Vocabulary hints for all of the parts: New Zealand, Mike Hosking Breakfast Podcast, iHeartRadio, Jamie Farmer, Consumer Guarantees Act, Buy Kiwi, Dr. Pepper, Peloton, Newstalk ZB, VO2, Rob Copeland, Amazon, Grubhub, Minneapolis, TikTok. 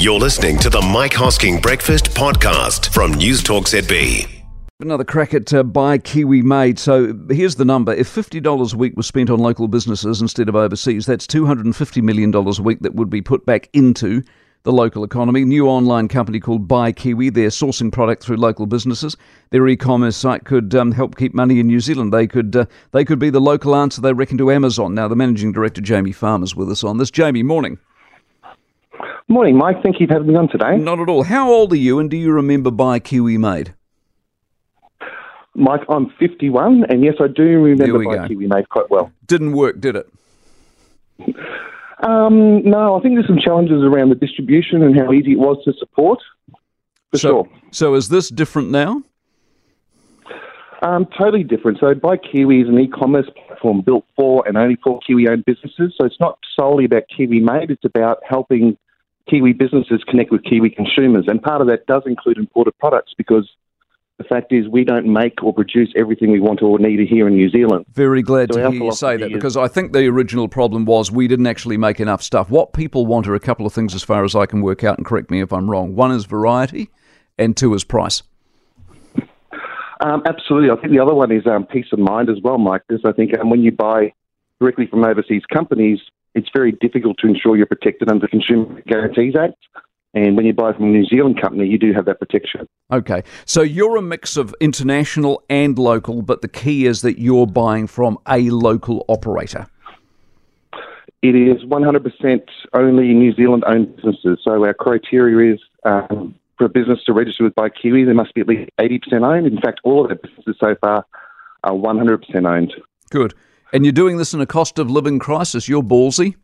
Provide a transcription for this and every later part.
You're listening to the Mike Hosking Breakfast Podcast from Newstalk ZB. Another crack at Buy Kiwi made. So here's the number. If $50 a week was spent on local businesses instead of overseas, that's $250 million a week that would be put back into the local economy. New online company called Buy Kiwi. They're sourcing product through local businesses. Their e-commerce site could help keep money in New Zealand. They could be the local answer, they reckon, to Amazon. Now, the Managing Director, Jamie Farmer, is with us on this. Jamie, morning. Morning, Mike. Thank you for having me on today. Not at all. How old are you, and do you remember Buy Kiwi made? Mike, I'm 51, and yes, I do remember Buy Kiwi made quite well. Didn't work, did it? No, I think there's some challenges around the distribution and how easy it was to support, sure. So is this different now? Totally different. So Buy Kiwi is an e-commerce platform built for and only for Kiwi-owned businesses, so it's not solely about Kiwi made, it's about helping Kiwi businesses connect with Kiwi consumers, and part of that does include imported products because the fact is we don't make or produce everything we want or need here in New Zealand. Very glad to hear you say that, because I think the original problem was we didn't actually make enough stuff. What people want are a couple of things as far as I can work out, and correct me if I'm wrong. One is variety and two is price. Absolutely. I think the other one is peace of mind as well, Mike. Because I think when you buy directly from overseas companies, it's very difficult to ensure you're protected under the Consumer Guarantees Act. And when you buy from a New Zealand company, you do have that protection. Okay. So you're a mix of international and local, but the key is that you're buying from a local operator. It is 100% only New Zealand-owned businesses. So our criteria is for a business to register with Buy Kiwi, they must be at least 80% owned. In fact, all of the businesses so far are 100% owned. Good. And you're doing this in a cost of living crisis. You're ballsy.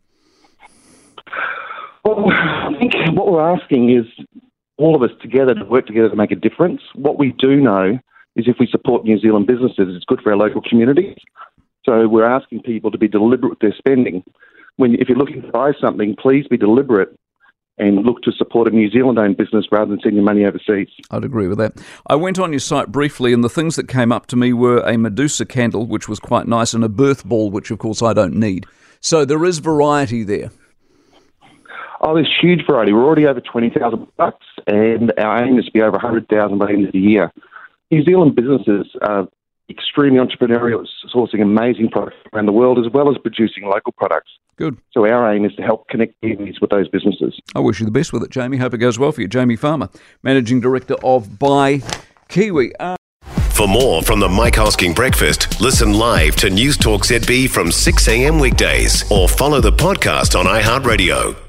Well, I think what we're asking is all of us together to work together to make a difference. What we do know is if we support New Zealand businesses, it's good for our local communities. So we're asking people to be deliberate with their spending. If you're looking to buy something, please be deliberate and look to support a New Zealand-owned business rather than sending your money overseas. I'd agree with that. I went on your site briefly, and the things that came up to me were a Medusa candle, which was quite nice, and a birth ball, which, of course, I don't need. So there is variety there. Oh, there's huge variety. We're already over 20,000 products, and our aim is to be over 100,000 by the end of the year. New Zealand businesses are extremely entrepreneurial, sourcing amazing products around the world, as well as producing local products. Good. So our aim is to help connect Kiwis with those businesses. I wish you the best with it, Jamie. Hope it goes well for you. Jamie Farmer, Managing Director of Buy Kiwi. For more from the Mike Hosking Breakfast, listen live to Newstalk ZB from 6 a.m. weekdays, or follow the podcast on iHeartRadio.